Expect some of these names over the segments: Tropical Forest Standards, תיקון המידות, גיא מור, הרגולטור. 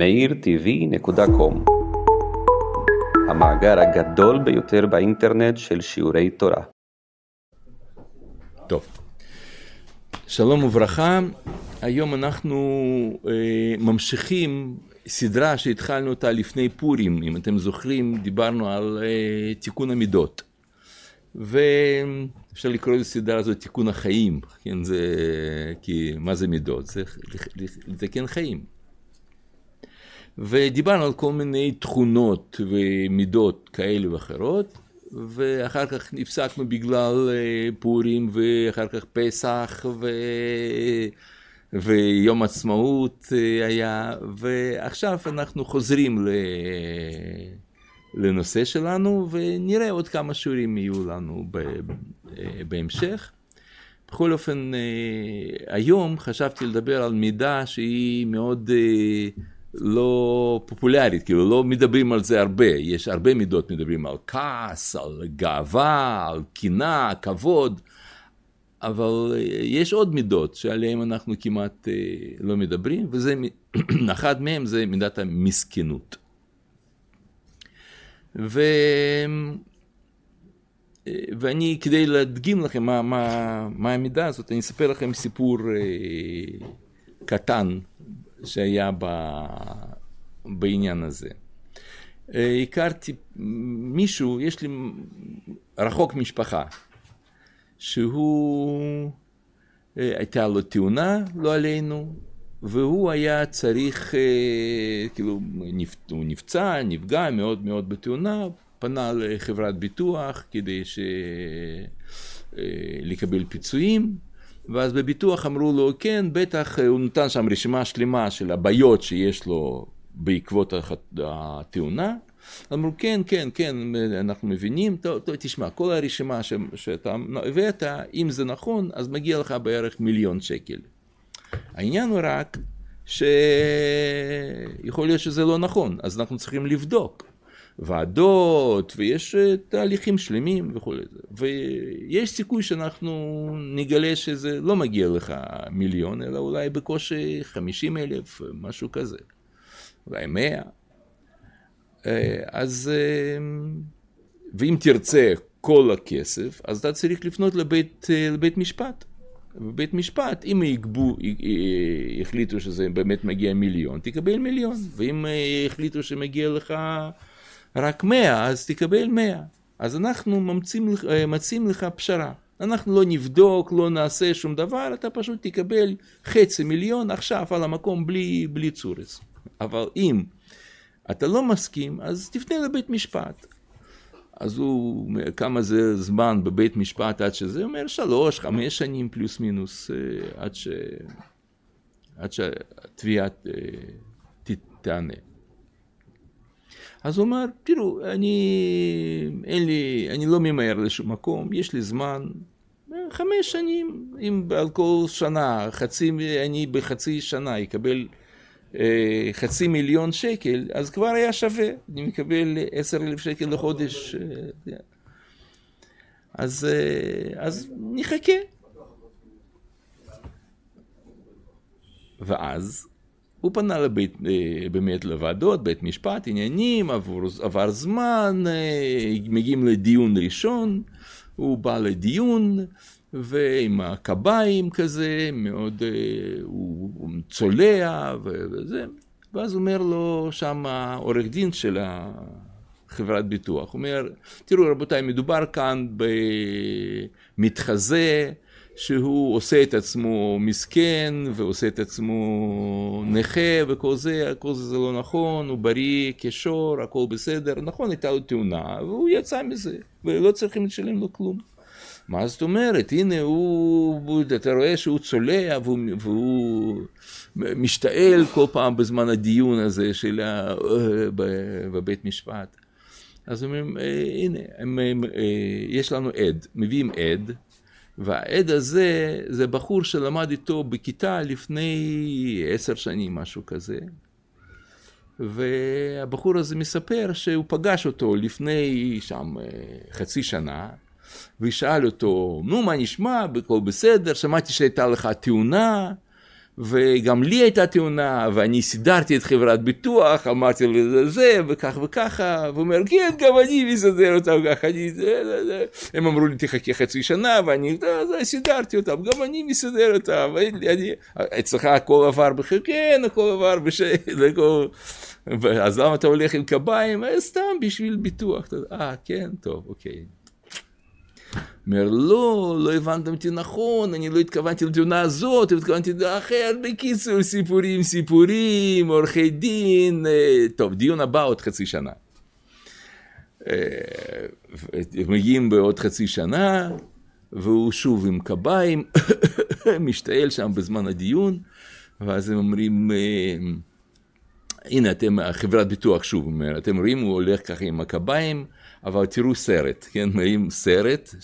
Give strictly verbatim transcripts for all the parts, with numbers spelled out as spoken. meir טי וי נקודה קום, המאגר הגדול ביותר באינטרנט של שיעורי תורה. טוב, שלום וברכה. היום אנחנו אה, ממשיכים סדרה שהתחלנו אותה לפני פורים. אם אתם זוכרים, דיברנו על אה, תיקון המידות, ואפשר לקרוא לסדרה הזאת תיקון החיים, כן? זה, כי מה זה מידות? זה לתקן חיים. ודיברנו על כל מיני תכונות ומידות כאלה ואחרות, ואחר כך נפסקנו בגלל פורים, ואחר כך פסח, ו... ויום עצמאות היה, ועכשיו אנחנו חוזרים ל... לנושא שלנו, ונראה עוד כמה שיעורים יהיו לנו ב... בהמשך. בכל אופן, היום חשבתי לדבר על מידה שהיא מאוד... לא פופולרית, כאילו לא מדברים על זה הרבה. יש הרבה מידות מדברים על כעס, על גאווה, על קינה, כבוד, אבל יש עוד מידות שעליהן אנחנו כמעט לא מדברים, וזה אחד מהם, זה מידת המסכנות. ו... ואני, כדי להדגים לכם מה, מה, מה המידה הזאת, אני אספר לכם סיפור קטן שהיה בעניין הזה. הכרתי מישהו, יש לי רחוק משפחה, שהוא הייתה לו תאונה, לא עלינו, והוא היה צריך, כאילו, הוא נפצע, נפגע מאוד מאוד בתאונה, פנה לחברת ביטוח כדי ש... לקבל פיצויים, ואז בביטוח אמרו לו, כן, בטח, הוא נתן שם רשימה שלמה של הבעיות שיש לו בעקבות התאונה. אמרו, כן, כן, כן, אנחנו מבינים, טוב, טוב, תשמע, כל הרשימה ש... שאתה הבאת, אם זה נכון, אז מגיע לך בערך מיליון שקל. העניין הוא רק שיכול להיות שזה לא נכון, אז אנחנו צריכים לבדוק. ועדות, ויש תהליכים שלמים וכל זה. ויש סיכוי שאנחנו נגלה שזה לא מגיע לך מיליון, אלא אולי בקושי חמישים אלף, משהו כזה. אולי מאה. אז, ואם תרצה כל הכסף, אז אתה צריך לפנות לבית, לבית משפט. בבית משפט, אם יגבו, יחליטו שזה באמת מגיע מיליון, תקבל מיליון. ואם יחליטו שמגיע לך רק מאה, אז תקבל מאה. אז אנחנו ממצים, מציעים לך פשרה. אנחנו לא נבדוק, לא נעשה שום דבר, אתה פשוט תקבל חצי מיליון עכשיו על המקום בלי, בלי צורס. אבל אם אתה לא מסכים, אז תפנה לבית משפט. אז הוא, כמה זה זמן בבית משפט עד שזה, אומר שלוש, חמש שנים פלוס מינוס, עד ש... עד שהתביעה תתענה. אז הוא אומר, תראו, אני, אין לי, אני לא ממהר לשום מקום, יש לי זמן, חמש שנים, אם על כל שנה, חצי, אני בחצי שנה אקבל אה, חצי מיליון שקל, אז כבר היה שווה, אני מקבל עשר אלף שקל לחודש. אה, אז, אה, אז נחכה. ואז... הוא פנה לבית, באמת לוועדות, בית משפט, עניינים, עבור, עבר זמן, מגיעים לדיון ראשון, הוא בא לדיון, ועם הקביים כזה, מאוד, הוא, הוא צולע, וזה. ואז אומר לו שם העורך דין של חברת ביטוח, אומר, תראו רבותיי, מדובר כאן במתחזה, שהוא עושה את עצמו מסכן, ועושה את עצמו נכה, וכל זה, הכל זה לא נכון, הוא בריא, כשור, הכל בסדר. נכון, הייתה לו תאונה, והוא יצא מזה, ולא צריכים לשלם לו כלום. מה זאת אומרת? הנה, הוא, אתה רואה שהוא צולע, והוא, והוא משתעל כל פעם בזמן הדיון הזה של ה... בבית משפט. אז אומרים, הנה, יש לנו עד, מביאים עד, והעד הזה, זה בחור שלמד איתו בכיתה לפני עשר שנים, משהו כזה. והבחור הזה מספר שהוא פגש אותו לפני שם חצי שנה, ושאל אותו, נו, מה נשמע? בכל בסדר, שמעתי שהייתה לך תאונה, וגם לי הייתה תאונה, ואני סידרתי את חברת ביטוח, אמרתי לזה זה, וכך וככה, ואומר, כן, גם אני מסדר אותם ככה, אני, זה, זה, זה. הם אמרו לי, תחכה חצי שנה, ואני, זה, זה, סידרתי אותם, גם אני מסדר אותם, ואני, אצלך הכל עבר בחיר, כן, הכל עבר בשביל, הכל... אז למה אתה הולך עם קביים? סתם בשביל ביטוח, אה, כן, טוב, אוקיי. אומר, לא, לא הבנתם אותי נכון, אני לא התכוונתי לתאונה הזאת, התכוונתי לאחר, בקיצור, סיפורים, סיפורים, עורכי דין, טוב, דיון הבא עוד חצי שנה. מגיעים בעוד חצי שנה, והוא שוב עם קביים, משתעל שם בזמן הדיון, ואז הם אומרים, הנה, אתם, חברת ביטוח שוב, אומר, אתם רואים, הוא הולך ככה עם הקביים, אבל תראו סרט, כן, רואים סרט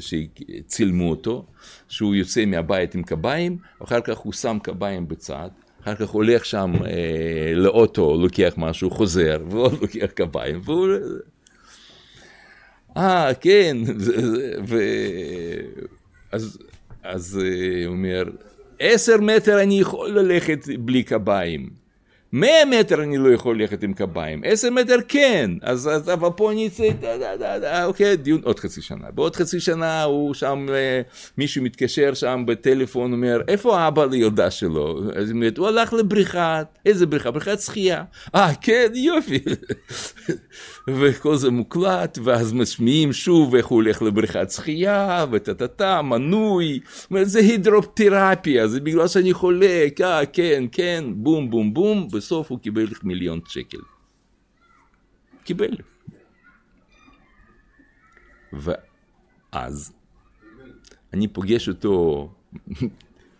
שצילמו אותו, שהוא יוצא מהבית עם קביים, אחר כך הוא שם קביים בצד, אחר כך הולך שם אה, לאוטו, לוקח משהו, חוזר, והוא לוקח קביים, והוא... אה, כן, ו... אז, אז הוא אומר, עשר מטר אני יכול ללכת בלי קביים. מאה מטר אני לא יכול ללכת עם קביים, עשר מטר כן, אז, אז אבל פה אני אצא, דה, דה, דה, דה, אוקיי, דיון עוד חצי שנה. בעוד חצי שנה הוא שם, מישהו מתקשר שם בטלפון, אומר, איפה אבא לילדה שלו? אז הוא אומר, הוא הלך לבריכה, איזה בריכה? בריכת שחייה. אה, כן, יופי. וכל זה מוקלט, ואז משמיעים שוב איך הוא הולך לבריכת שחייה, וטטטה, מנוי, זה הידרופתרפיה, זה בגלל שאני חולק, אה, כן, כן, בום, בום, בום, בסוף הוא קיבל מיליון שקל. קיבל. ואז אני פוגש אותו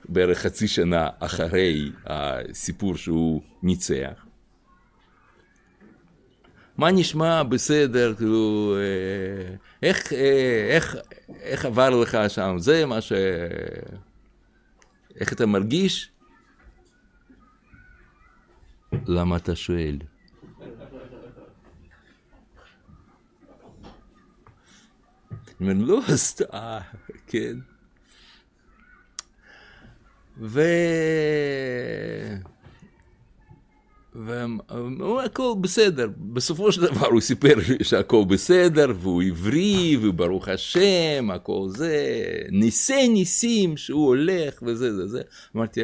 בערך חצי שנה אחרי הסיפור שהוא ניצח. מה נשמע? בסדר, כאילו, איך, איך, איך עבר לך שם? זה מה ש... איך אתה מרגיש? למה אתה שואל? אני אומר, לא עשתה, כן. ו... והכל בסדר, בסופו של דבר הוא סיפר שהכל בסדר, והוא עברי, וברוך השם, הכל זה, ניסי ניסים שהוא הולך וזה, זה, זה. אמרתי,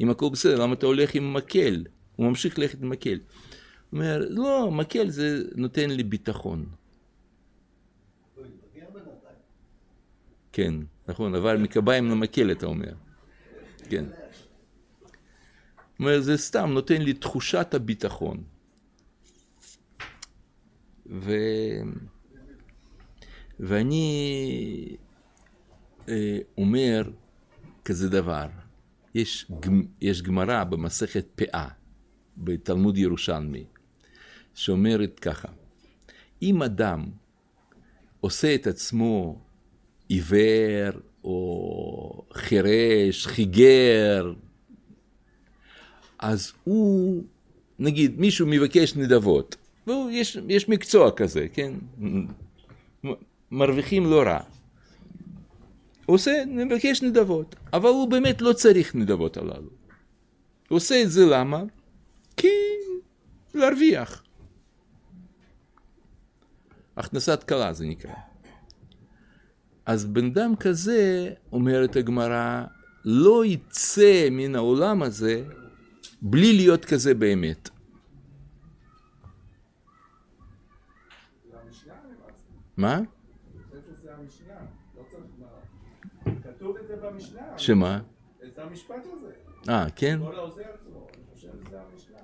אם הכל בסדר, למה אתה הולך עם מקל? הוא ממשיך ללכת עם מקל. הוא אומר, לא, מקל זה נותן לי ביטחון. כן, נכון, אבל מקביים למקל, אתה אומר. כן. זה סתם נותן לי תחושת הביטחון. ו... ואני אומר כזה דבר, יש, יש גמרא במסכת פאה, בתלמוד ירושלמי, שאומרת ככה, אם אדם עושה את עצמו עיוור או חירש, חיגר, אז הוא, נגיד, מישהו מבקש נדבות, ויש יש מקצוע כזה, כן? מרוויחים לא רע. הוא עושה, מבקש נדבות, אבל הוא באמת לא צריך נדבות הללו. הוא עושה את זה למה? כי להרוויח. הכנסת קלה זה נקרא. אז בן אדם כזה, אומרת הגמרא, לא יצא מן העולם הזה, בלי להיות כזה באמת. מה? זה המשנה, לא צריך מה. כתוב את זה במשנה. שמה? את המשפט הזה. אה, כן? כל העוזר עצמו, אני חושב שזה המשנה.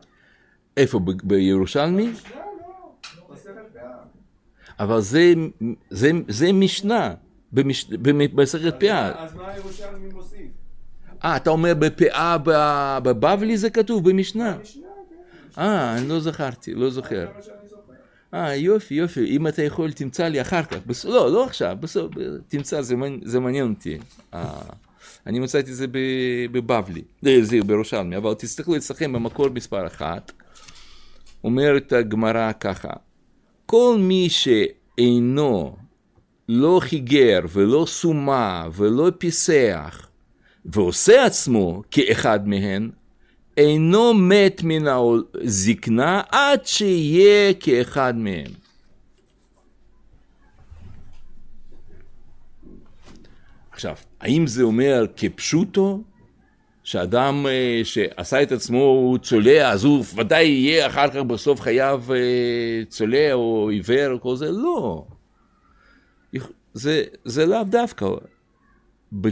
איפה, בירושלמי? המשנה, לא. בספר פאה. אבל זה משנה, בספר פאה. אז מה הירושלמי מוסיף? אה, אתה אומר בפאה בבבלי זה כתוב, במשנה? במשנה, כן. אה, אני לא זכרתי, לא זוכר. אה, יופי, יופי, אם אתה יכול, תמצא לי אחר כך. לא, לא עכשיו, בסוף, תמצא, זה מעניין אותי. אני מצאתי את זה בבבלי, זה בירושלמי, אבל תסתכלו אצלכם במקור מספר אחת, אומרת הגמרא ככה, כל מי שאינו, לא חיגר ולא סומה ולא פיסח, ועושה עצמו כאחד מהן, אינו מת מן הזקנה עד שיהיה כאחד מהם. עכשיו, האם זה אומר כפשוטו? שאדם שעשה את עצמו הוא צולע, אז הוא ודאי יהיה אחר כך בסוף חייו צולע או עיוור או כל זה? לא. זה, זה לאו דווקא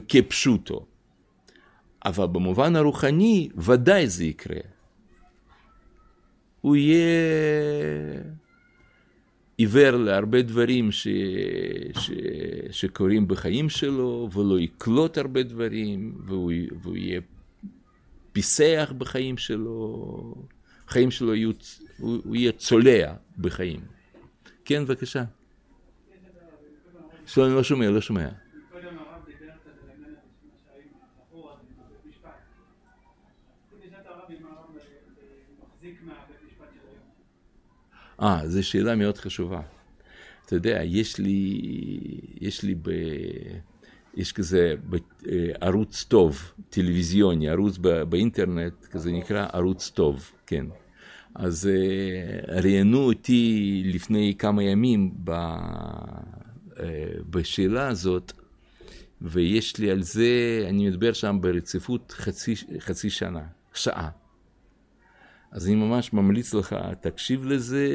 כפשוטו. אבל במובן הרוחני ודאי זה יקרה. הוא יהיה עיוור להרבה דברים ש... ש... שקורים בחיים שלו, ולא יקלוט הרבה דברים, והוא, והוא יהיה פיסח בחיים שלו, חיים שלו יהיו... הוא... הוא יהיה צולע בחיים. כן, בבקשה. שלום, לא שומע, לא שומע. אה, זו שאלה מאוד חשובה. אתה יודע, יש לי, יש לי ב... יש כזה ערוץ טוב, טלוויזיוני, ערוץ באינטרנט, כזה נקרא ערוץ טוב, כן. אז ראיינו אותי לפני כמה ימים בשאלה הזאת, ויש לי על זה, אני מדבר שם ברציפות חצי, חצי שנה, שעה. אז אני ממש ממליץ לך, תקשיב לזה,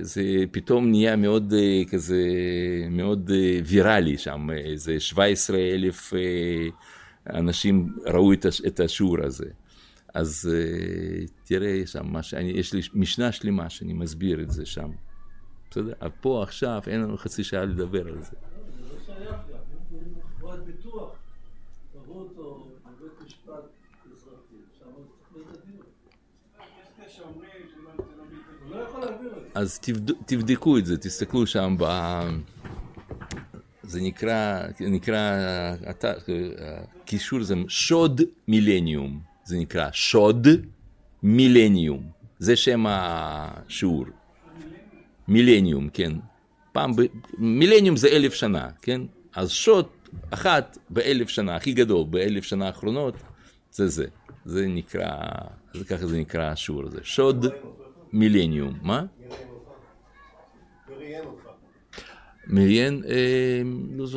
זה פתאום נהיה מאוד כזה, מאוד ויראלי שם, איזה שבע עשרה אלף אנשים ראו את השיעור הזה. אז תראה שם, יש לי משנה שלמה שאני מסביר את זה שם. בסדר? פה עכשיו אין לנו חצי שעה לדבר על זה. זה לא שייך לך, חברת ביטוח, תבוא אותו בבית משפט אזרחי, שם הוא צריך לדבר. אז תבדקו את זה, תסתכלו שם, זה נקרא, הקישור זה שוד מילניום, זה נקרא שוד מילניום, זה שם השיעור, מילניום, כן, מילניום זה אלף שנה, כן, אז שוד אחת באלף שנה, הכי גדול באלף שנה האחרונות, זה זה, זה נקרא, ככה זה נקרא השיעור הזה, שוד מילניום, מה? מריין אותך. מריין,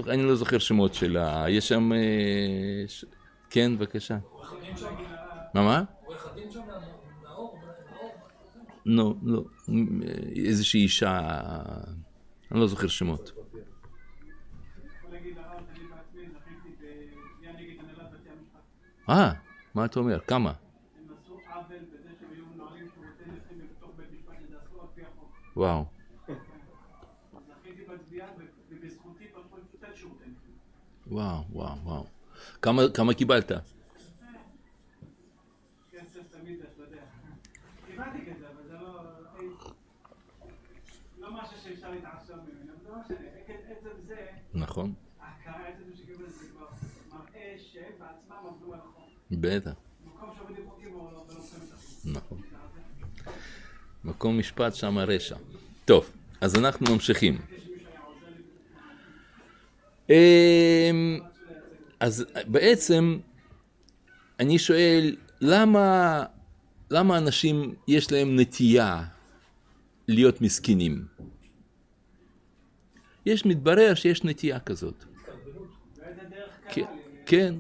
אני לא זוכר שמות שלה, יש שם, כן, בבקשה. מה, מה? וחדים שם לאור, לא, לא, איזושהי אישה, אני לא זוכר שמות. אה, מה אתה אומר? כמה? וואו. וואו, וואו, וואו. כמה, כמה קיבלת? נכון. בטח. נכון. מקום משפט שם הרשע. טוב, אז אנחנו ממשיכים. אז בעצם אני שואל, למה למה אנשים יש להם נטייה להיות מסכנים? יש מתברר שיש נטייה כזאת. כן,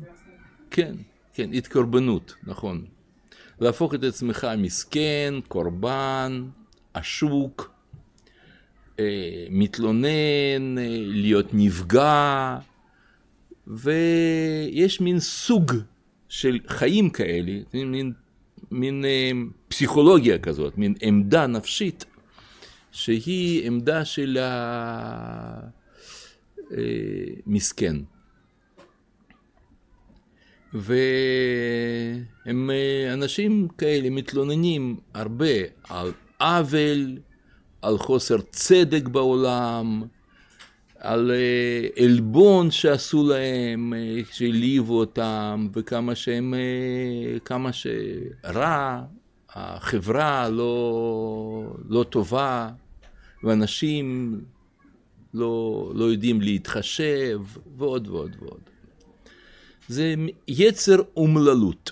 כן, כן, התקורבנות, נכון. להפוך את עצמך מסכן, קורבן, עשוק, מתלונן, להיות נפגע, ויש מין סוג של חיים כאלה, מין, מין פסיכולוגיה כזאת, מין עמדה נפשית, שהיא עמדה של המסכן. והם אנשים כאלה מתלוננים הרבה על עוול, על חוסר צדק בעולם, על אלבון שעשו להם, שהליבו אותם, וכמה שהם, כמה שרע, החברה לא, לא טובה, ואנשים לא, לא יודעים להתחשב, ועוד ועוד ועוד. זה יצר אומללות.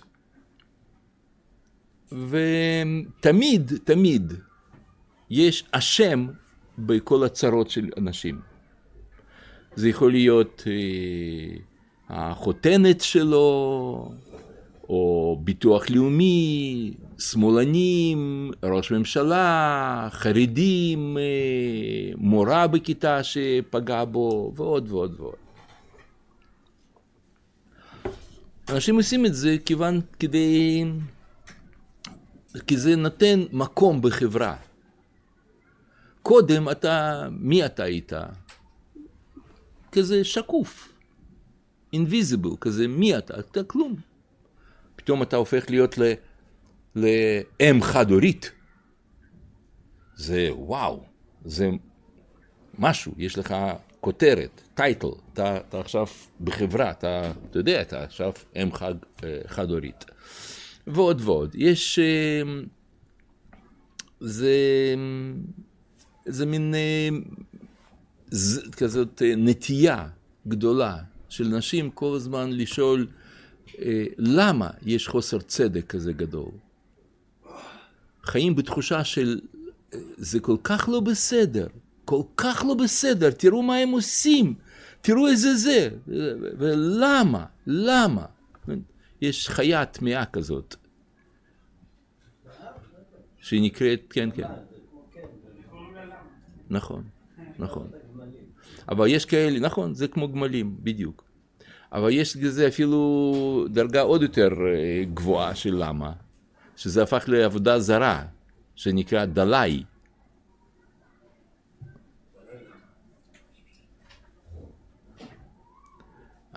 ותמיד, תמיד יש אשם בכל הצרות של אנשים. זה יכול להיות אה, החותנת שלו, או ביטוח לאומי, שמאלנים, ראש ממשלה, חרדים, אה, מורה בכיתה שפגע בו, ועוד ועוד ועוד. אנשים עושים את זה כיוון כדי... כי זה נותן מקום בחברה. קודם אתה, מי אתה היית? כזה שקוף, invisible, כזה מי אתה? אתה כלום. פתאום אתה הופך להיות ל, לאם חד-הורית. זה וואו, זה משהו, יש לך כותרת, טייטל, אתה, אתה עכשיו בחברה, אתה, אתה יודע, אתה עכשיו אם חד, חד-הורית. ועוד ועוד, יש, זה, זה מין כזאת נטייה גדולה של נשים כל הזמן לשאול למה יש חוסר צדק כזה גדול. חיים בתחושה של זה כל כך לא בסדר, כל כך לא בסדר, תראו מה הם עושים, תראו איזה זה, ולמה, למה? יש חיה תמיעה כזאת, שהיא נקראת, כן, כן. נכון, נכון. אבל יש כאלה, נכון, זה כמו גמלים, בדיוק. אבל יש לזה אפילו דרגה עוד יותר גבוהה של למה, שזה הפך לעבודה זרה, שנקרא דלאי.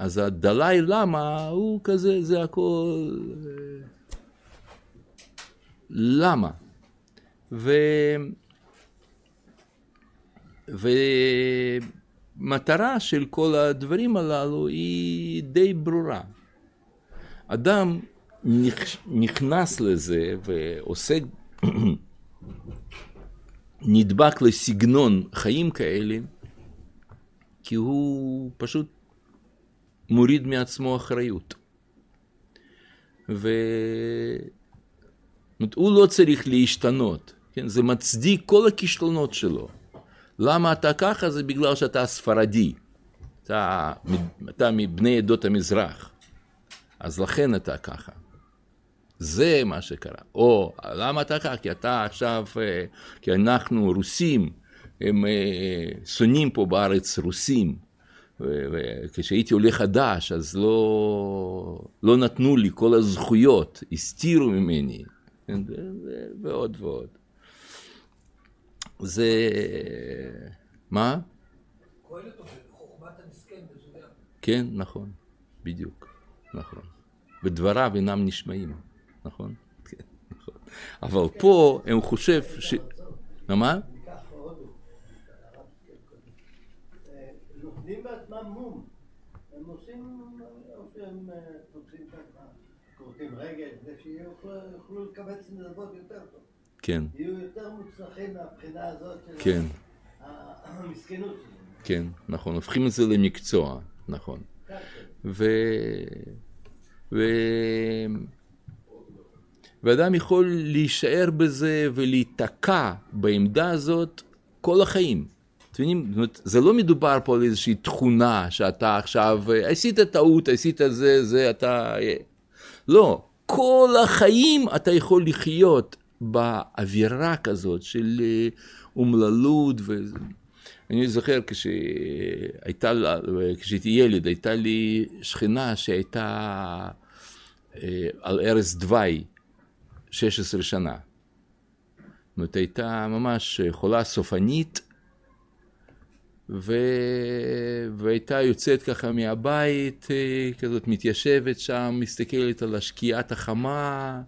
אז הדלאי למה הוא כזה, זה הכל למה. ו... ומטרה של כל הדברים הללו היא די ברורה. אדם נכנס לזה ועוסק, נדבק לסגנון חיים כאלה, כי הוא פשוט מוריד מעצמו אחריות. ו... הוא לא צריך להשתנות. כן? זה מצדיק כל הכישלונות שלו. למה אתה ככה? זה בגלל שאתה ספרדי. אתה, אתה מבני עדות המזרח. אז לכן אתה ככה. זה מה שקרה. או, למה אתה ככה? כי אתה עכשיו, כי אנחנו רוסים, הם שונאים פה בארץ רוסים. וכשהייתי עולה חדש, אז לא, לא נתנו לי כל הזכויות, הסתירו ממני, ועוד ועוד. זה... מה? קהלת עובד, חוכמת המסכן, בזויה. כן, נכון, בדיוק, נכון. בדבריו אינם נשמעים, נכון? כן, נכון. אבל פה הם חושב ש... מה? נותנים בעצמם מום, הם עושים, הם תופסים את עצמם, קורטים רגל, זה שיוכלו לקבץ נדבות יותר טוב. כן. יהיו יותר מוצלחים מהבחינה הזאת של המסכנות שלנו. כן, נכון, הופכים את זה למקצוע, נכון. ו... ו... ואדם יכול להישאר בזה ולהיתקע בעמדה הזאת כל החיים. זה לא מדובר פה על איזושהי תכונה שאתה עכשיו עשית טעות, עשית זה, זה, אתה... לא, כל החיים אתה יכול לחיות באווירה כזאת של אומללות. אני זוכר כשהייתה, כשהייתי ילד, הייתה לי שכנה שהייתה על ערש דווי שש עשרה שנה. זאת אומרת, הייתה ממש חולה סופנית, והייתה יוצאת ככה מהבית, כזאת מתיישבת שם, מסתכלת על השקיעת החמה,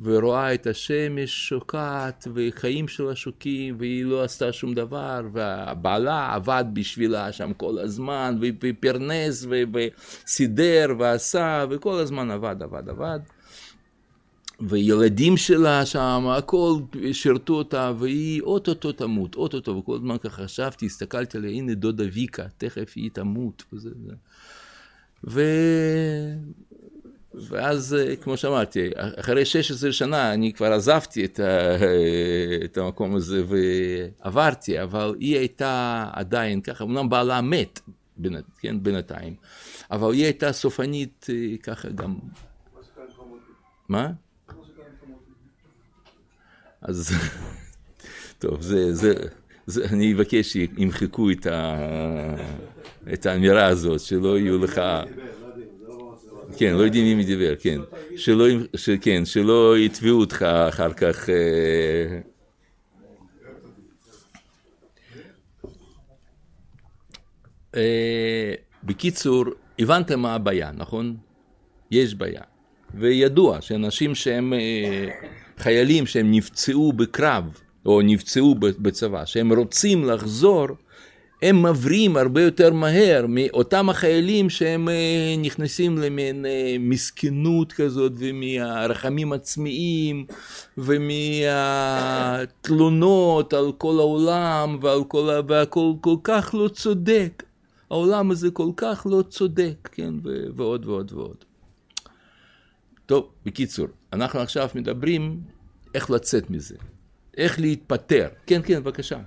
ורואה את השמש שוקעת, וחיים שלה שוקים, והיא לא עשתה שום דבר, והבעלה עבד בשבילה שם כל הזמן, ופרנס, וסידר, ועשה, וכל הזמן עבד, עבד, עבד. וילדים שלה שם, הכל שרתו אותה, והיא אוטוטו תמות, אוטוטו, וכל זמן ככה חשבתי, הסתכלתי עליה, הנה דודה ויקה, תכף היא תמות, וזה, זה. ו... ואז, כמו שאמרתי, אחרי שש עשרה שנה אני כבר עזבתי את, ה... את המקום הזה ועברתי, אבל היא הייתה עדיין ככה, אמנם בעלה מת בין... כן, בינתיים, אבל היא הייתה סופנית ככה גם... מה? אז טוב, זה, זה, זה, אני אבקש שימחקו את, ה, את האמירה הזאת, שלא יהיו לך... כן, לא יודעים מי מדבר, כן. שלא, ש, כן, שלא יתביעו אותך אחר כך... בקיצור, הבנתם מה הבעיה, נכון? יש בעיה. וידוע שאנשים שהם... חיילים שהם נפצעו בקרב, או נפצעו בצבא, שהם רוצים לחזור, הם מבריאים הרבה יותר מהר מאותם החיילים שהם נכנסים למין מסכנות כזאת, ומהרחמים עצמיים, ומהתלונות על כל העולם, ועל כל, והכל כל כך לא צודק. העולם הזה כל כך לא צודק, כן, ועוד ועוד ועוד. טוב, בקיצור, אנחנו עכשיו מדברים איך לצאת מזה, איך להתפטר. כן, כן, בבקשה.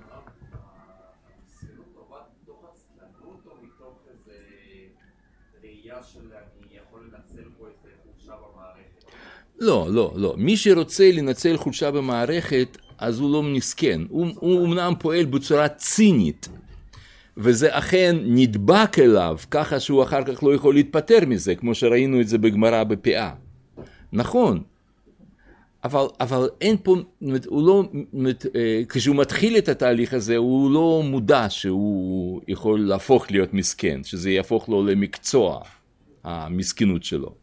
לא, לא, לא. מי שרוצה לנצל חולשה במערכת, אז הוא לא מסכן. הוא אומנם פועל בצורה צינית, וזה אכן נדבק אליו, ככה שהוא אחר כך לא יכול להתפטר מזה, כמו שראינו את זה בגמרא בפאה. נכון, אבל, אבל אין פה, הוא לא, כשהוא מתחיל את התהליך הזה, הוא לא מודע שהוא יכול להפוך להיות מסכן, שזה יהפוך לו למקצוע, המסכנות שלו.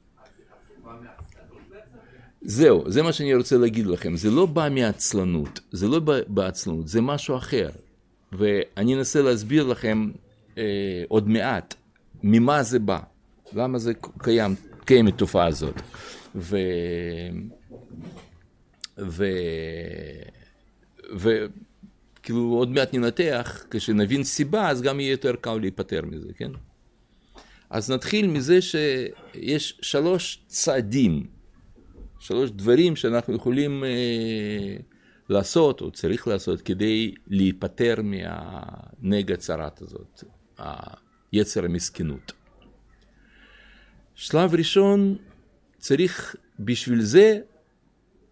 זהו, זה מה שאני רוצה להגיד לכם, זה לא בא מעצלנות, זה לא בא בעצלנות, זה משהו אחר. ואני אנסה להסביר לכם אה, עוד מעט, ממה זה בא, למה זה קיים, קיימת תופעה הזאת. ו... ו... ו... כאילו עוד מעט ננתח, כשנבין סיבה, אז גם יהיה יותר קל להיפטר מזה, כן? אז נתחיל מזה שיש שלוש צעדים, שלוש דברים שאנחנו יכולים אה, לעשות, או צריך לעשות, כדי להיפטר מהנגע צרת הזאת, היצר המסכנות. שלב ראשון, צריך בשביל זה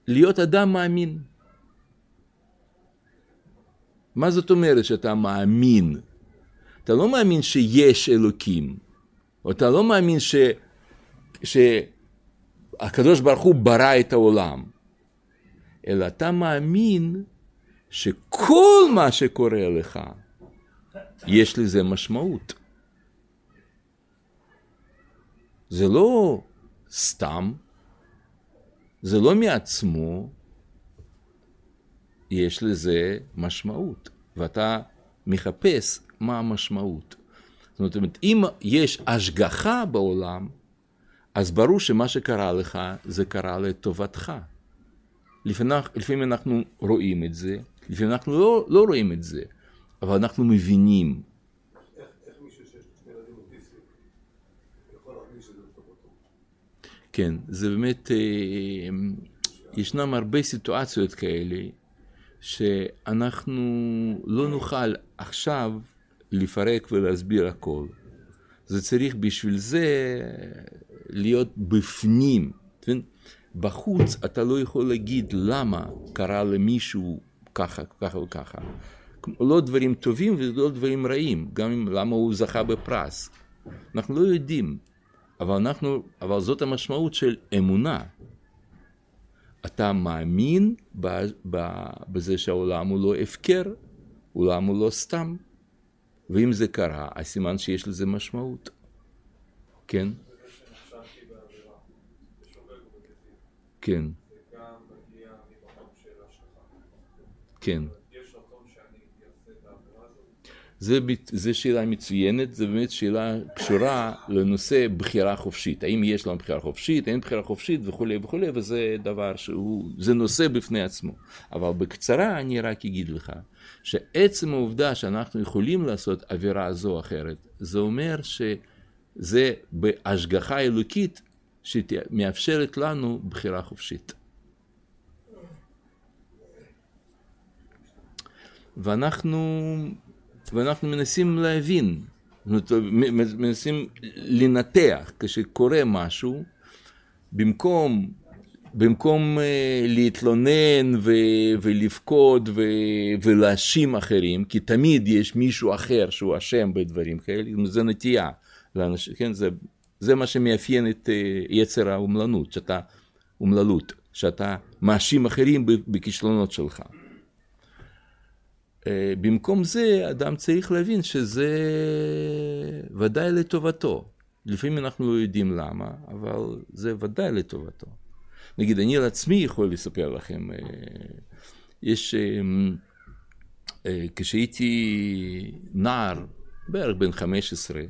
להיות אדם מאמין. מה זאת אומרת שאתה מאמין? אתה לא מאמין שיש אלוקים, או אתה לא מאמין ש... שהקדוש ברוך הוא ברא את העולם, אלא אתה מאמין שכל מה שקורה לך, יש לזה משמעות. זה לא... סתם, זה לא מעצמו, יש לזה משמעות, ואתה מחפש מה המשמעות. זאת אומרת, אם יש השגחה בעולם, אז ברור שמה שקרה לך, זה קרה לטובתך. לפעמים אנחנו רואים את זה, לפעמים אנחנו לא, לא רואים את זה, אבל אנחנו מבינים. כן, זה באמת, ישנם הרבה סיטואציות כאלה שאנחנו לא נוכל עכשיו לפרק ולהסביר הכל. זה צריך בשביל זה להיות בפנים. בחוץ אתה לא יכול להגיד למה קרה למישהו ככה, ככה וככה. לא דברים טובים ולא דברים רעים, גם למה הוא זכה בפרס. אנחנו לא יודעים. אבל אנחנו, אבל זאת המשמעות של אמונה. אתה מאמין בזה שהעולם הוא לא הפקר, העולם הוא לא סתם, ואם זה קרה, הסימן שיש לזה משמעות. כן? כן. כן. זה, זה שאלה מצוינת, זה באמת שאלה קשורה לנושא בחירה חופשית. האם יש לנו בחירה חופשית, אין בחירה חופשית וכו' וכו', וזה דבר שהוא, זה נושא בפני עצמו. אבל בקצרה אני רק אגיד לך, שעצם העובדה שאנחנו יכולים לעשות עבירה זו או אחרת, זה אומר זה בהשגחה אלוקית שמאפשרת לנו בחירה חופשית. ואנחנו, ואנחנו מנסים להבין, מנסים לנתח כשקורה משהו, במקום, במקום להתלונן ו, ולפקוד ו, ולאשים אחרים, כי תמיד יש מישהו אחר שהוא אשם בדברים כאלה, זה נטייה לאנשים, כן? זה, זה מה שמאפיין את יצר האומללות, שאתה, אומללות, שאתה מאשים אחרים בכישלונות שלך. במקום זה, אדם צריך להבין שזה ודאי לטובתו. לפעמים אנחנו לא יודעים למה, אבל זה ודאי לטובתו. נגיד, אני לעצמי יכול לספר לכם, יש, כשהייתי נער, בערך בן חמש עשרה,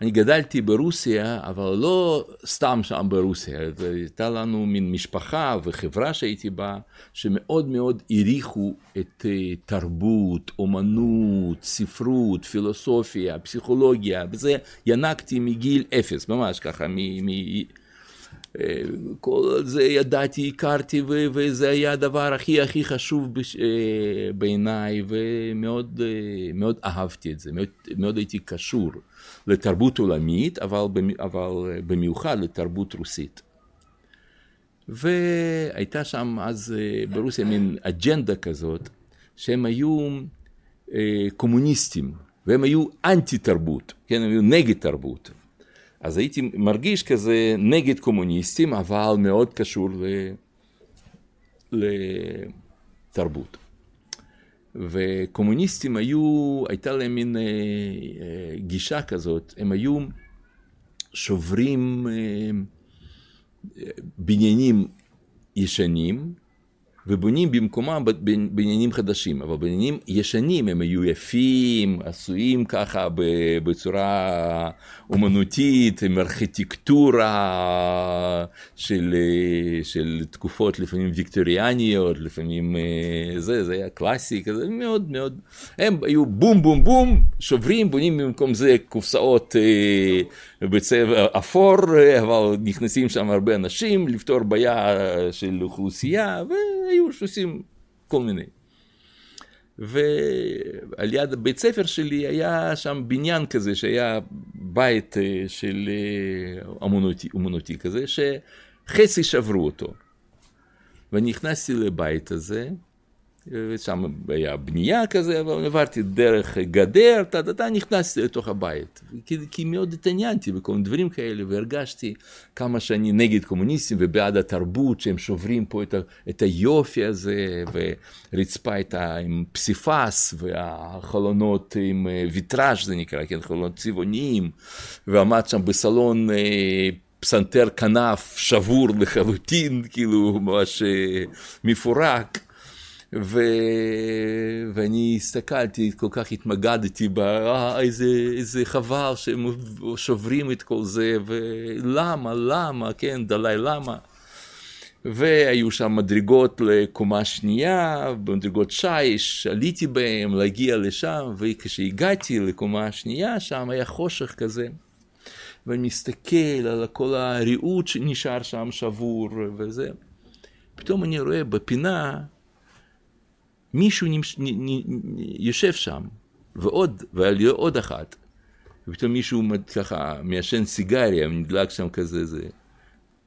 אני גדלתי ברוסיה, אבל לא סתם שם ברוסיה. הייתה לנו מין משפחה וחברה שהייתי בה, שמאוד מאוד העריכו את תרבות, אומנות, ספרות, פילוסופיה, פסיכולוגיה. בזה ינקתי מגיל אפס, ממש ככה. מ- מ- כל זה ידעתי, הכרתי, ו- וזה היה הדבר הכי הכי חשוב בש- בעיניי, ומאוד מאוד אהבתי את זה, מאוד, מאוד הייתי קשור. לתרבות עולמית, אבל, אבל במיוחד לתרבות רוסית. והייתה שם אז ברוסיה מין אג'נדה כזאת, שהם היו קומוניסטים, והם היו אנטי-תרבות, כן, הם היו נגד תרבות. אז הייתי מרגיש כזה נגד קומוניסטים, אבל מאוד קשור לתרבות. וקומוניסטים היו, הייתה להם מין אה, אה, גישה כזאת, הם היו שוברים אה, אה, בניינים ישנים, ובונים במקומם בניינים חדשים, אבל בניינים ישנים הם היו יפים, עשויים ככה בצורה אומנותית, עם ארכיטקטורה של, של תקופות לפעמים ויקטוריאניות, לפעמים זה, זה היה קלאסי, כזה מאוד מאוד, הם היו בום בום בום, שוברים, בונים במקום זה קופסאות בצבע אפור, אבל נכנסים שם הרבה אנשים לפתור בעיה של אוכלוסייה, ו... היו שעושים כל מיני. ועל יד בית ספר שלי היה שם בניין כזה, שהיה בית של אמנותי, אמנותי כזה, שחצי שברו אותו. ואני נכנסתי לבית הזה, ושם היה בנייה כזה, אבל עברתי דרך גדר, תדתה, נכנסתי לתוך הבית. כי, כי מאוד התעניינתי בכל מיני דברים כאלה, והרגשתי כמה שאני נגד קומוניסטים ובעד התרבות, שהם שוברים פה את, ה, את היופי הזה, ורצפה הייתה עם פסיפס, והחלונות עם ויטראז' זה נקרא, כן, חלונות צבעוניים, ועמד שם בסלון פרק, פסנתר כנף שבור לחלוטין, כאילו ממש מפורק, ו... ואני הסתכלתי, כל כך התמגדתי, בא, איזה, איזה חבל שהם שוברים את כל זה, ולמה, למה, כן, דלי למה. והיו שם מדרגות לקומה שנייה, מדרגות שיש, עליתי בהם להגיע לשם, וכשהגעתי לקומה השנייה, שם היה חושך כזה. ואני מסתכל על כל הריאות שנשאר שם שבור וזה. פתאום אני רואה בפינה, מישהו נמש... נ... נ... יושב שם, ועוד, ועל עוד אחת, ופתאום מישהו ככה, מיישן סיגריה, נדלק שם כזה, זה.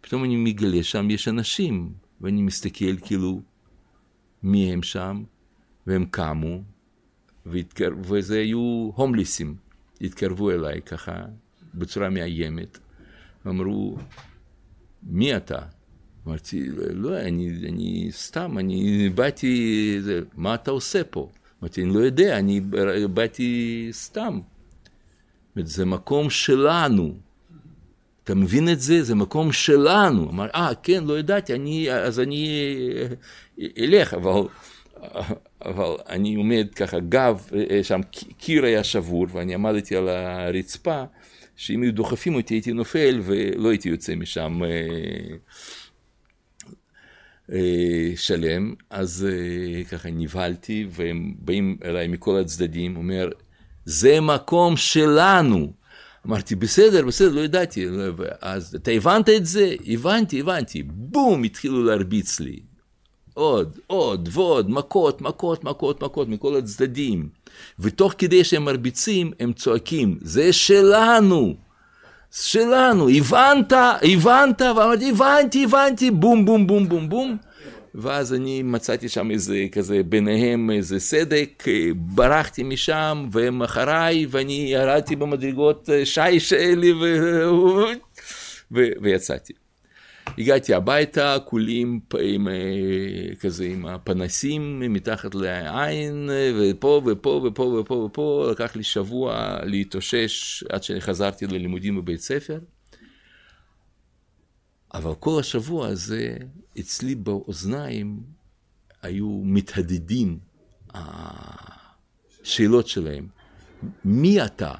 פתאום אני מגלה, שם יש אנשים, ואני מסתכל כאילו, מי הם שם, והם קמו, והתקר... וזה היו הומליסים, התקרבו אליי ככה, בצורה מאיימת, ואמרו, מי אתה? אמרתי, לא, אני, אני סתם, אני באתי, מה אתה עושה פה? אמרתי, אני לא יודע, אני באתי סתם. זה מקום שלנו. אתה מבין את זה? זה מקום שלנו. אמר, אה, כן, לא ידעתי, אני, אז אני אלך, אבל, אבל אני עומד ככה, גב, שם קיר היה שבור, ואני עמדתי על הרצפה, שאם היו דוחפים אותי, הייתי נופל, ולא הייתי יוצא משם שלם. אז ככה נבהלתי, והם באים אליי מכל הצדדים, אומר, זה מקום שלנו, אמרתי, בסדר, בסדר, לא ידעתי. אז אתה הבנת את זה? הבנתי, הבנתי. בום, התחילו להרביץ לי. עוד, עוד, ועוד, מכות, מכות, מכות, מכות, מכל הצדדים. ותוך כדי שהם מרביצים, הם צועקים, זה שלנו. שלנו, הבנת, הבנת, ואמרתי, הבנתי, הבנתי, בום, בום, בום, בום, בום. ואז אני מצאתי שם איזה כזה, ביניהם איזה סדק, ברחתי משם, והם אחריי, ואני ירדתי במדרגות שיש אלי, ו... ו... ויצאתי. הגעתי הביתה, כולים עם, כזה עם הפנסים מתחת לעין, ופה ופה ופה ופה ופה, לקח לי שבוע להתאושש עד שחזרתי ללימודים בבית ספר. אבל כל השבוע הזה, אצלי באוזניים היו מתהדדים השאלות שלהם. מי אתה?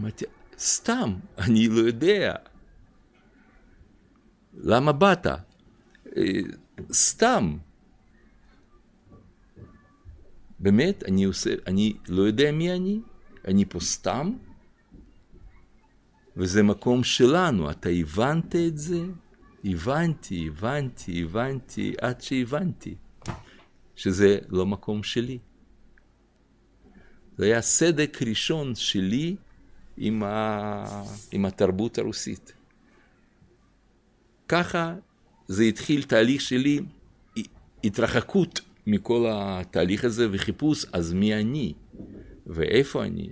אמרתי, סתם, אני לא יודע. למה באת? סתם. באמת, אני, עושה, אני לא יודע מי אני, אני פה סתם. וזה מקום שלנו, אתה הבנת את זה? הבנתי, הבנתי, הבנתי, עד שהבנתי, שזה לא מקום שלי. זה היה סדק ראשון שלי עם, ה... עם התרבות הרוסית. ככה זה התחיל תהליך שלי, התרחקות מכל התהליך הזה וחיפוש, אז מי אני ואיפה אני?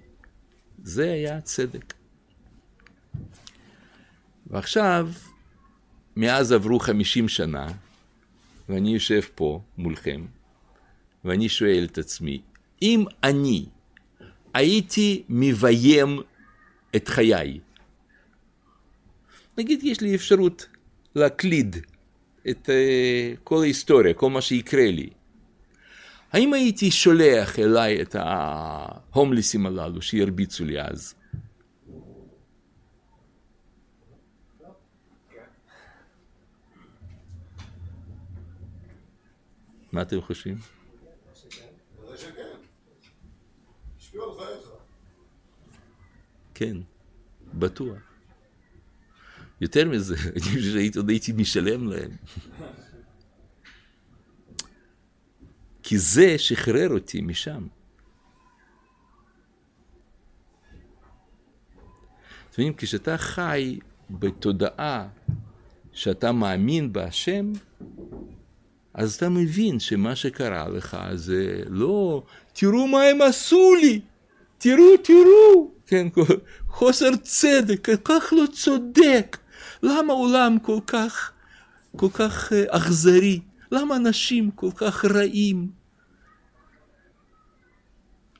זה היה צדק. ועכשיו, מאז עברו חמישים שנה, ואני יושב פה מולכם, ואני שואל את עצמי, אם אני הייתי מביים את חיי, נגיד יש לי אפשרות להקליד את כל ההיסטוריה, כל מה שיקרה לי, האם הייתי שולח אליי את ההומליסים הללו שירביצו לי אז? מה אתם חושבים? כן, בטוח. יותר מזה, אני עוד הייתי משלם להם. כי זה שחרר אותי משם. אתם יודעים, כשאתה חי בתודעה שאתה מאמין בהשם, אז אתה מבין שמה שקרה לך זה לא, תראו מה הם עשו לי, תראו, תראו, כן, חוסר צדק, כל כך לא צודק, למה העולם כל כך, כל כך אכזרי, למה אנשים כל כך רעים?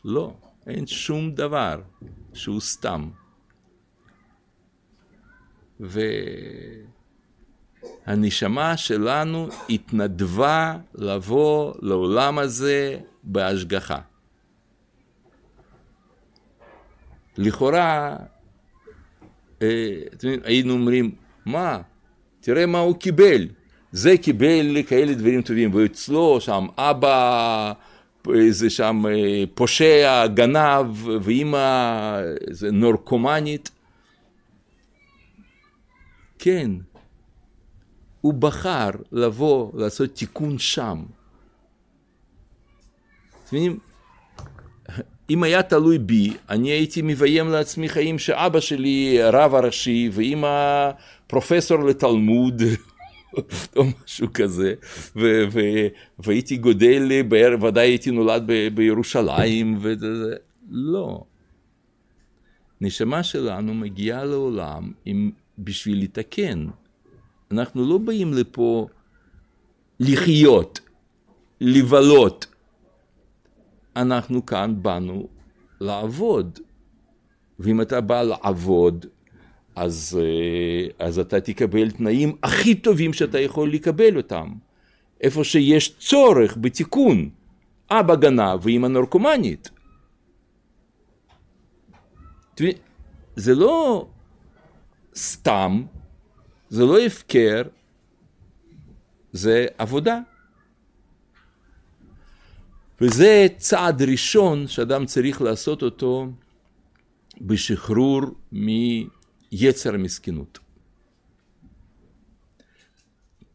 לא, אין שום דבר שהוא סתם. ו... הנשמה שלנו התנדבה לבוא לעולם הזה בהשגחה. לכאורה, היינו אומרים, מה? תראה מה הוא קיבל. זה קיבל כאלה דברים טובים, ואצלו שם אבא, זה שם פושע, גנב, ואמא זה נורקומנית. כן. הוא בחר לבוא לעשות תיקון שם. אתם יודעים, אם היה תלוי בי, אני הייתי מביים לעצמי חיים שאבא שלי רב הראשי, ואמא פרופסור לתלמוד, או משהו כזה, ו- ו- והייתי גודל, ודאי הייתי נולד ב- בירושלים, וזה, לא. נשמה שלנו מגיעה לעולם עם, בשביל לתקן. אנחנו לא באים לפה לחיות, לבלות. אנחנו כאן באנו לעבוד. ואם אתה בא לעבוד, אז, אז אתה תקבל תנאים הכי טובים שאתה יכול לקבל אותם. איפה שיש צורך בתיקון, אבא גנב ואמא נורקומנית. זה לא סתם, זה לא הפקר, זה עבודה. וזה צעד ראשון שאדם צריך לעשות אותו בשחרור מיצר המסכנות.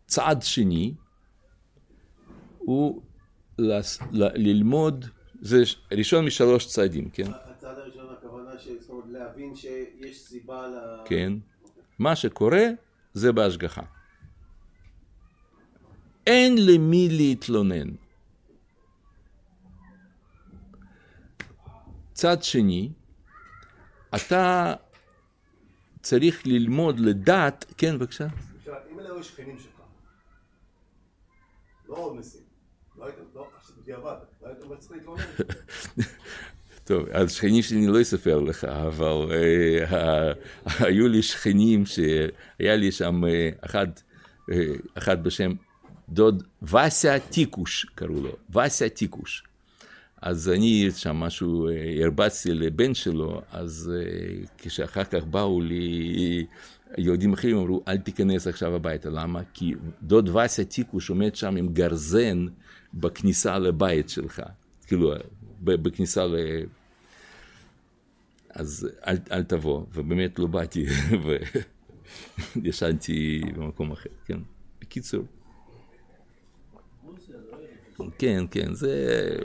צעד שני הוא ללמוד, זה ראשון משלוש צעדים, כן? הצעד הראשון הכוונה שצריך להבין שיש סיבה ל... כן. מה שקורה זה בהשגחה. אין למי להתלונן. צעד שני, אתה צריך ללמוד לדעת, כן בבקשה? אם אלה היו שכנים שלך, לא עוד נסים, לא הייתם, לא, בדיעבד, לא הייתם מצליח להתלונן. טוב, השכנים שלי לא יספר לך, אבל היו לי שכנים שהיה לי שם אחד בשם דוד וסיה טיקוש, קראו לו, וסיה טיקוש. אז אני שם משהו, הרבצתי לבן שלו, אז כשאחר כך באו לי יהודים אחרים, אמרו, אל תיכנס עכשיו הביתה. למה? כי דוד וסיה טיקוש עומד שם עם גרזן בכניסה לבית שלך. כאילו, בכניסה ל... אז אל, אל תבוא, ובאמת לא באתי, וישנתי במקום אחר, כן? בקיצור. כן, כן, זה...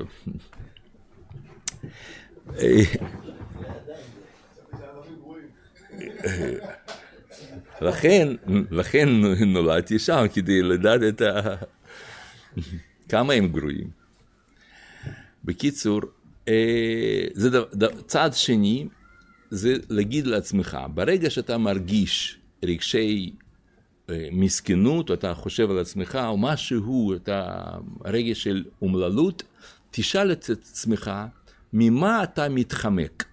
לכן, לכן נולדתי שם, כדי לדעת את ה... כמה הם גרועים. בקיצור, זה צעד שני, זה להגיד לעצמך, ברגע שאתה מרגיש רגשי מסכנות, אתה חושב על עצמך, או משהו, אתה רגש של אומללות, תשאל את עצמך, ממה אתה מתחמק?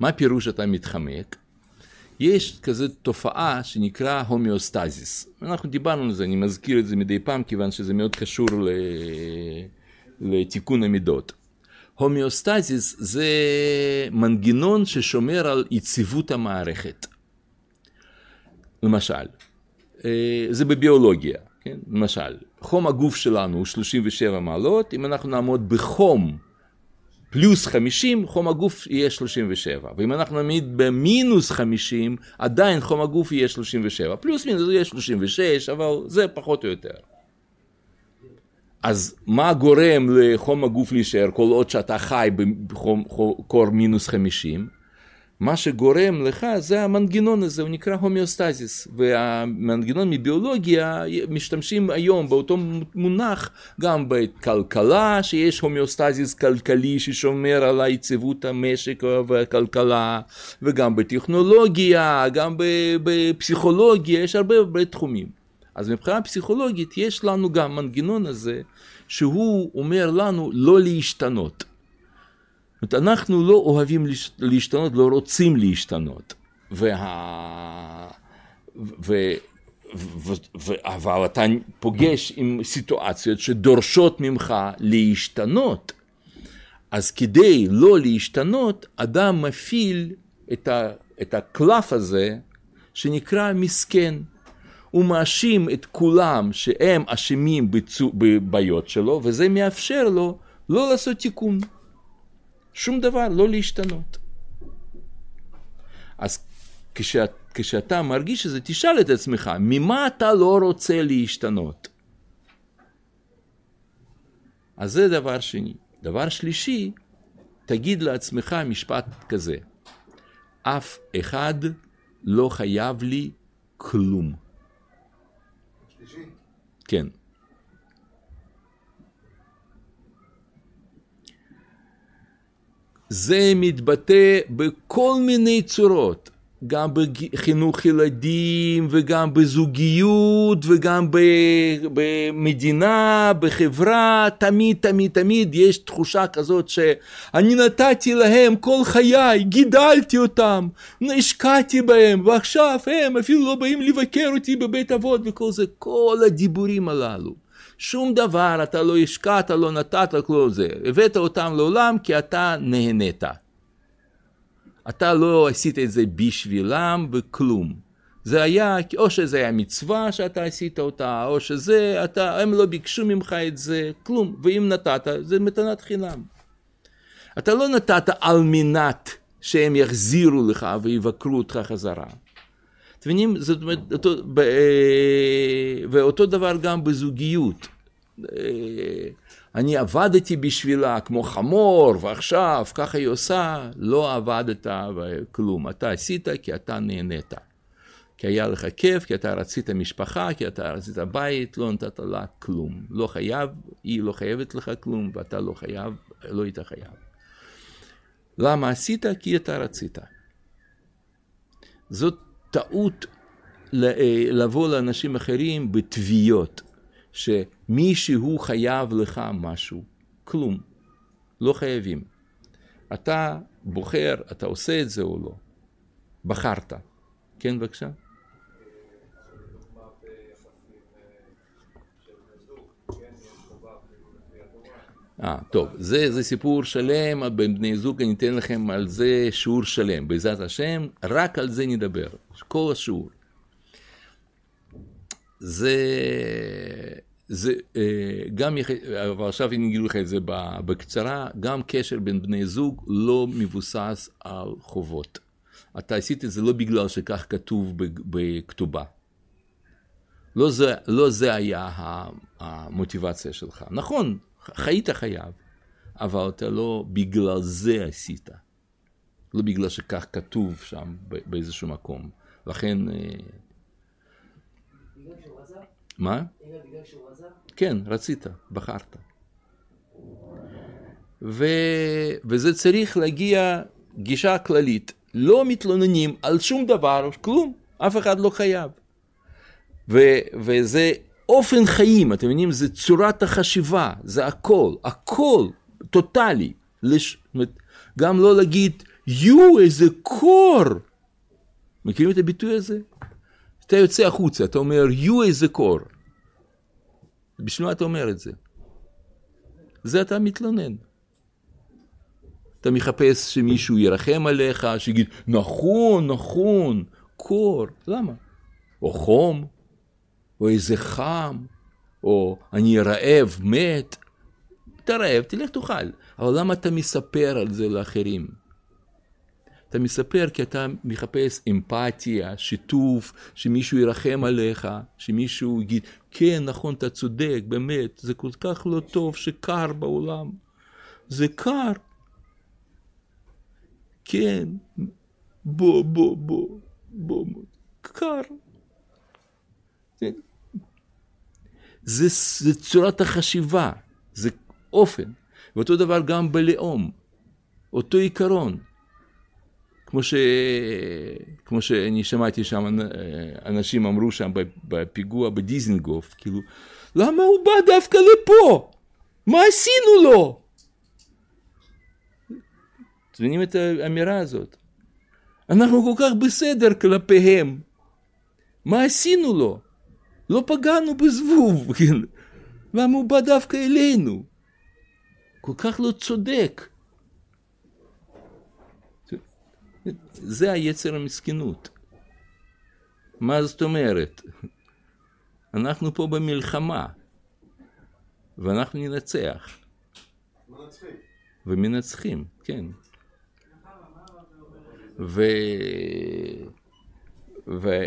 מה פירוש אתה מתחמק? יש כזאת תופעה שנקרא הומיאוסטזיס. אנחנו דיברנו על זה, אני מזכיר את זה מדי פעם, כיוון שזה מאוד קשור ל... לתיקון המידות. הומיאוסטזיס זה מנגנון ששומר על יציבות המערכת. למשל, זה בביולוגיה, כן? למשל, חום הגוף שלנו הוא שלושים ושבע מעלות, אם אנחנו נעמוד בחום פלוס חמישים, חום הגוף יהיה שלושים ושבע, ואם אנחנו נעמיד במינוס חמישים, עדיין חום הגוף יהיה שלושים ושבע, פלוס מינוס יהיה שלושים ושש, אבל זה פחות או יותר. אז מה גורם לחום הגוף להישאר כל עוד שאתה חי בקור מינוס חמישים? מה שגורם לך זה המנגנון הזה, הוא נקרא הומיאוסטזיס, והמנגנון מביולוגיה משתמשים היום באותו מונח גם בכלכלה, שיש הומיאוסטזיס כלכלי ששומר על היציבות המשק והכלכלה, וגם בטכנולוגיה, גם בפסיכולוגיה, יש הרבה הרבה תחומים. אז מבחינה פסיכולוגית יש לנו גם מנגנון הזה שהוא אומר לנו לא להשתנות. זאת אומרת, אנחנו לא אוהבים להשתנות, לא רוצים להשתנות. וה... ו... ו... ו... אבל אתה פוגש עם סיטואציות שדורשות ממך להשתנות. אז כדי לא להשתנות, אדם מפעיל את, ה... את הקלף הזה שנקרא מסכן. הוא מאשים את כולם שהם אשמים בצו... בבעיות שלו, וזה מאפשר לו לא לעשות תיקון. שום דבר, לא להשתנות. אז כשאת, כשאתה מרגיש שזה, תשאל את עצמך, ממה אתה לא רוצה להשתנות? אז זה דבר שני. דבר שלישי, תגיד לעצמך משפט כזה, אף אחד לא חייב לי כלום. שלישי? כן. זה מתבטא בכל מיני צורות, גם בחינוך ילדים וגם בזוגיות וגם במדינה, בחברה, תמיד תמיד תמיד יש תחושה כזאת שאני נתתי להם כל חיי, גידלתי אותם, השקעתי בהם, ועכשיו הם אפילו לא באים לבקר אותי בבית אבות וכל זה, כל הדיבורים הללו. שום דבר, אתה לא השקעת, לא נתת, כל זה. הבאת אותם לעולם כי אתה נהנית. אתה לא עשית את זה בשבילם וכלום. זה היה, או שזה היה מצווה שאתה עשית אותה, או שזה, אתה, הם לא ביקשו ממך את זה, כלום. ואם נתת, זה מתנת חינם. אתה לא נתת על מנת שהם יחזירו לך ויבקרו אותך חזרה. תבינים, זאת אומרת, ואותו דבר גם בזוגיות. אני עבדתי בשבילה כמו חמור, ועכשיו ככה היא עושה, לא עבדת וכלום. אתה עשית כי אתה נהנית. כי היה לך כיף, כי אתה רצית משפחה, כי אתה רצית בית, לא נתת לה כלום. לא חייב, היא לא חייבת לך כלום, ואתה לא חייב, לא היית חייב. למה עשית? כי אתה רצית. זאת טעות לבוא לאנשים אחרים בתביעות, שמישהו חייב לך משהו, כלום. לא חייבים. אתה בוחר, אתה עושה את זה או לא. בחרת. כן, בבקשה. אה, טוב, זה, זה סיפור שלם, בבני זוג אני אתן לכם על זה שיעור שלם, בעזרת השם, רק על זה נדבר, כל השיעור. זה, זה, גם, אבל עכשיו אני אגיד לך את זה בקצרה, גם קשר בין בני זוג לא מבוסס על חובות. אתה עשית את זה לא בגלל שכך כתוב בכתובה. לא זה, לא זה היה המוטיבציה שלך. נכון, חיית חייב, אבל אתה לא בגלל זה עשית. לא בגלל שכך כתוב שם באיזשהו מקום. לכן... בגלל שהוא עזר? מה? בגלל שהוא עזר? כן, רצית, בחרת. ו... וזה צריך להגיע גישה כללית. לא מתלוננים על שום דבר, כלום, אף אחד לא חייב. ו- וזה אופן חיים, אתם מבינים, זה צורת החשיבה, זה הכל, הכל, טוטלי. לש- גם לא להגיד, יו, איזה קור. מכירים את הביטוי הזה? אתה יוצא החוצה, אתה אומר, יו, איזה קור. בשביל מה אתה אומר את זה? זה אתה מתלונן. אתה מחפש שמישהו ירחם עליך, שיגיד, נכון, נכון, קור, למה? או חום, או איזה חם, או אני רעב, מת. אתה רעב, תלך תאכל. אבל למה אתה מספר על זה לאחרים? אתה מספר כי אתה מחפש אמפתיה, שיתוף, שמישהו ירחם עליך, שמישהו יגיד, כן, נכון, אתה צודק, באמת, זה כל כך לא טוב שקר בעולם. זה קר. כן, בוא, בוא, בוא, בוא, קר. זה, זה, זה צורת החשיבה, זה אופן. ואותו דבר גם בלאום, אותו עיקרון. כמו ש, כמו שאני שמעתי שם, אנשים אמרו שם בפיגוע בדיזנגוף, כאילו, למה הוא בא דווקא לפה? מה עשינו לו? תבינים את האמירה הזאת. אנחנו כל כך בסדר כלפיהם. מה עשינו לו? לא פגענו בזבוב. למה הוא בא דווקא אלינו? כל כך לא צודק. זה היצר המסכנות. מה זאת אומרת? אנחנו פה במלחמה. ואנחנו ננצח. ומנצחים. ומנצחים, כן. ו... ו...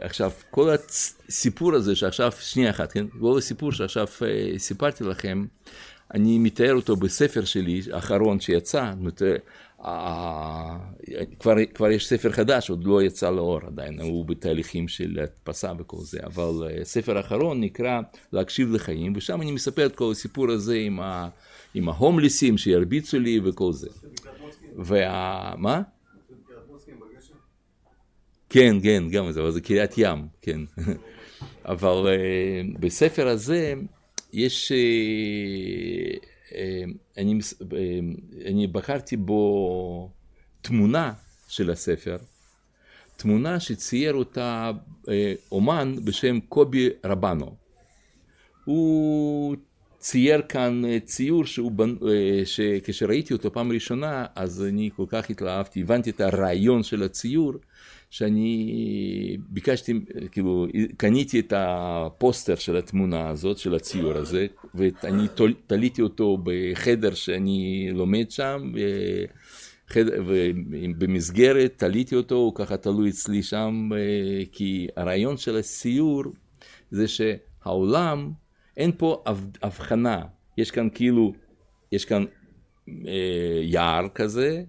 עכשיו, כל הסיפור הזה שעכשיו, שנייה אחת, כן? כל הסיפור שעכשיו סיפרתי לכם, אני מתאר אותו בספר שלי, האחרון שיצא, כבר, כבר יש ספר חדש, עוד לא יצא לאור עדיין, הוא בתהליכים של הדפסה וכל זה, אבל ספר האחרון נקרא להקשיב לחיים, ושם אני מספר את כל הסיפור הזה עם, ה... עם ההומלסים שירביצו לי וכל זה. וה... מה? קריית מוצקים בגשם? כן, כן, גם זה, אבל זה קריית ים, כן. אבל uh, בספר הזה יש... Uh, uh, אני, uh, אני בחרתי בו תמונה של הספר, תמונה שצייר אותה uh, אומן בשם קובי רבנו. הוא... צייר כאן ציור שהוא, שכשראיתי אותו פעם ראשונה, אז אני כל כך התלהבתי, הבנתי את הרעיון של הציור, שאני ביקשתי, כאילו, קניתי את הפוסטר של התמונה הזאת, של הציור הזה, ואני תליתי אותו בחדר שאני לומד שם, ובמסגרת תליתי אותו, הוא ככה תלוי אצלי שם, כי הרעיון של הציור זה שהעולם, אין פה הבחנה, יש כאן כאילו, יש כאן יער כזה,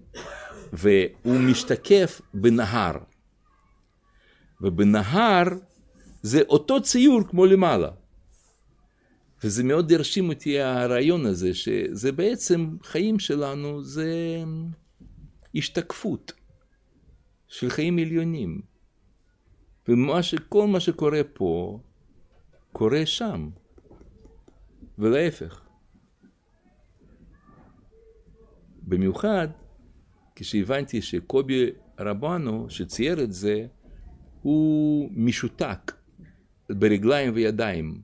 והוא משתקף בנהר. ובנהר זה אותו ציור כמו למעלה. וזה מאוד הרשים אותי הרעיון הזה, שזה בעצם חיים שלנו, זה השתקפות של חיים עליונים. וכל מה שקורה פה, קורה שם. ולהפך. במיוחד, כשהבנתי שקובי רבנו, שצייר את זה, הוא משותק ברגליים וידיים.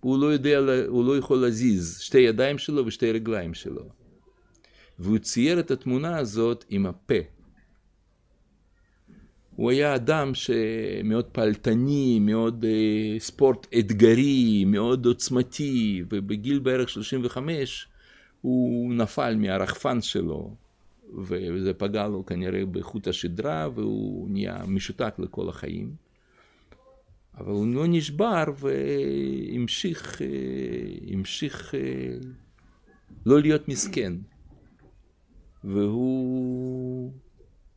הוא לא יודע, הוא לא יכול להזיז שתי ידיים שלו ושתי רגליים שלו. והוא צייר את התמונה הזאת עם הפה. הוא היה אדם שמאוד פעלתני, מאוד אה, ספורט אתגרי, מאוד עוצמתי, ובגיל בערך שלושים וחמש הוא נפל מהרחפן שלו, וזה פגע לו כנראה בחוט השדרה, והוא נהיה משותק לכל החיים. אבל הוא לא נשבר והמשיך, המשיך לא להיות מסכן. והוא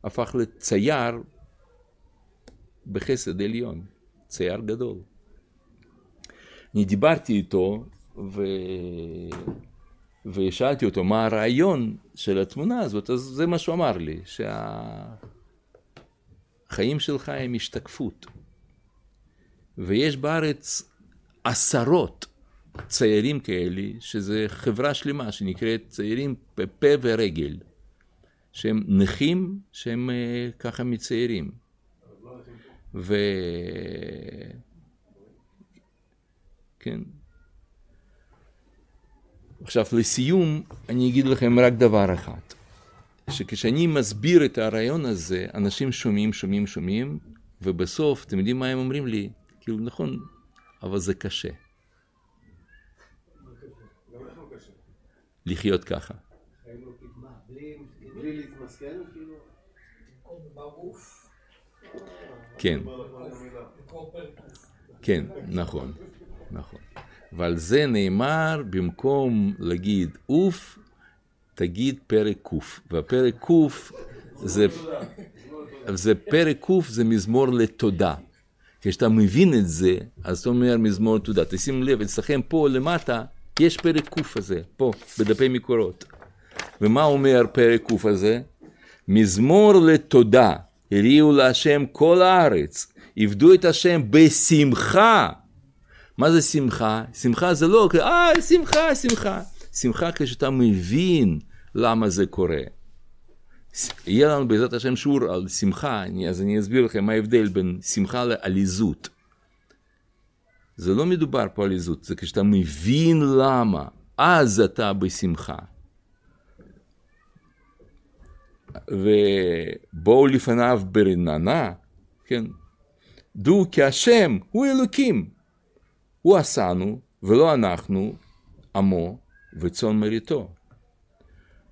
הפך לצייר בחסד עליון, צייר גדול. אני דיברתי איתו ו... ושאלתי אותו מה הרעיון של התמונה הזאת, אז זה מה שהוא אמר לי, שהחיים שלך הם השתקפות. ויש בארץ עשרות ציירים כאלה, שזה חברה שלמה שנקראת ציירים פה ורגל, שהם נחים, שהם ככה מציירים. ו... כן. עכשיו, לסיום, אני אגיד לכם רק דבר אחד, שכשאני מסביר את הרעיון הזה, אנשים שומעים, שומעים, שומעים, ובסוף, אתם יודעים מה הם אומרים לי? כאילו, נכון, אבל זה קשה. לחיות ככה. בלי להתמסכן, כאילו, ברוף. כן. כן, נכון, נכון. ועל זה נאמר, במקום להגיד אוף, תגיד פרק קוף. והפרק קוף זה, זה פרק קוף, זה מזמור לתודה. כשאתה מבין את זה, אז אתה אומר מזמור תודה. תשים לב, אצלכם פה למטה, יש פרק קוף הזה, פה, בדפי מקורות. ומה אומר פרק קוף הזה? מזמור לתודה, הריעו להשם כל הארץ, עבדו את השם בשמחה. מה זה שמחה? שמחה זה לא, אה, שמחה, שמחה. שמחה כשאתה מבין למה זה קורה. יהיה לנו בעזרת השם שיעור על שמחה, אז אני אסביר לכם מה ההבדל בין שמחה לעליזות. זה לא מדובר פה עליזות, זה כשאתה מבין למה, אז אתה בשמחה. ובואו לפניו ברננה, כן? דו כי השם הוא אלוקים. הוא עשנו, ולא אנחנו, עמו וצאן מרעיתו.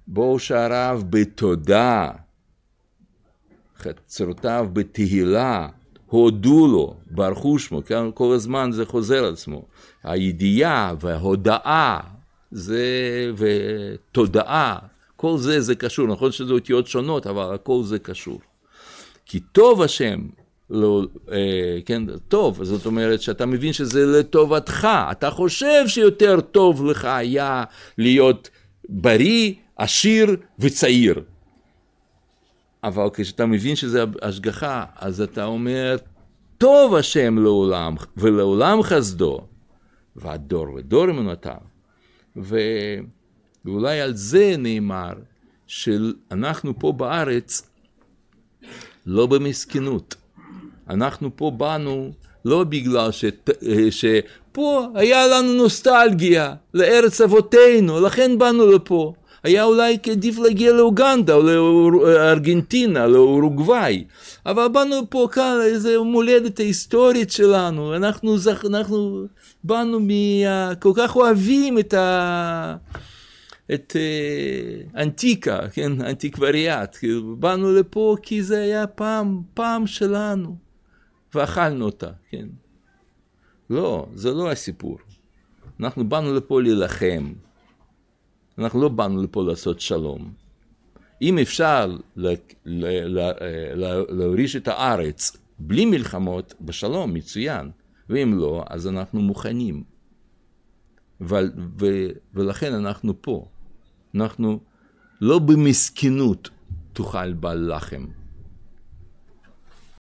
בואו שעריו בתודה, חצרותיו בתהילה, הודו לו, ברכו שמו, כל הזמן זה חוזר על עצמו. הידיעה וההודאה, זה ותודעה, כל זה זה קשור, נכון שזה אותיות שונות, אבל הכל זה קשור. כי טוב השם, לא, כן, טוב, זאת אומרת שאתה מבין שזה לטובתך, אתה חושב שיותר טוב לך היה להיות בריא, עשיר וצעיר, אבל כשאתה מבין שזה השגחה, אז אתה אומר טוב השם לעולם ולעולם חסדו והדור ודור אמונותיו. ואולי על זה נאמר שאנחנו פה בארץ לא במסכנות, אנחנו פה באנו לא בגלל ש... שפה היה לנו נוסטלגיה לארץ אבותינו, לכן באנו לפה. היה אולי עדיף להגיע לאוגנדה, או לארגנטינה, או לאורוגוואי. אבל באנו פה כאן, איזו מולדת ההיסטורית שלנו. אנחנו, אנחנו באנו מה... כל כך אוהבים את ה... את אנטיקה, כן, אנטיקווריאט. באנו לפה כי זה היה פעם, פעם שלנו, ואכלנו אותה, כן. לא, זה לא הסיפור. אנחנו באנו לפה להילחם. אנחנו לא באנו לפה לעשות שלום. אם אפשר לה, לה, לה, לה, להוריש את הארץ בלי מלחמות, בשלום, מצוין. ואם לא, אז אנחנו מוכנים. ו, ו, ולכן אנחנו פה. אנחנו לא במסכנות תוכל בל לחם.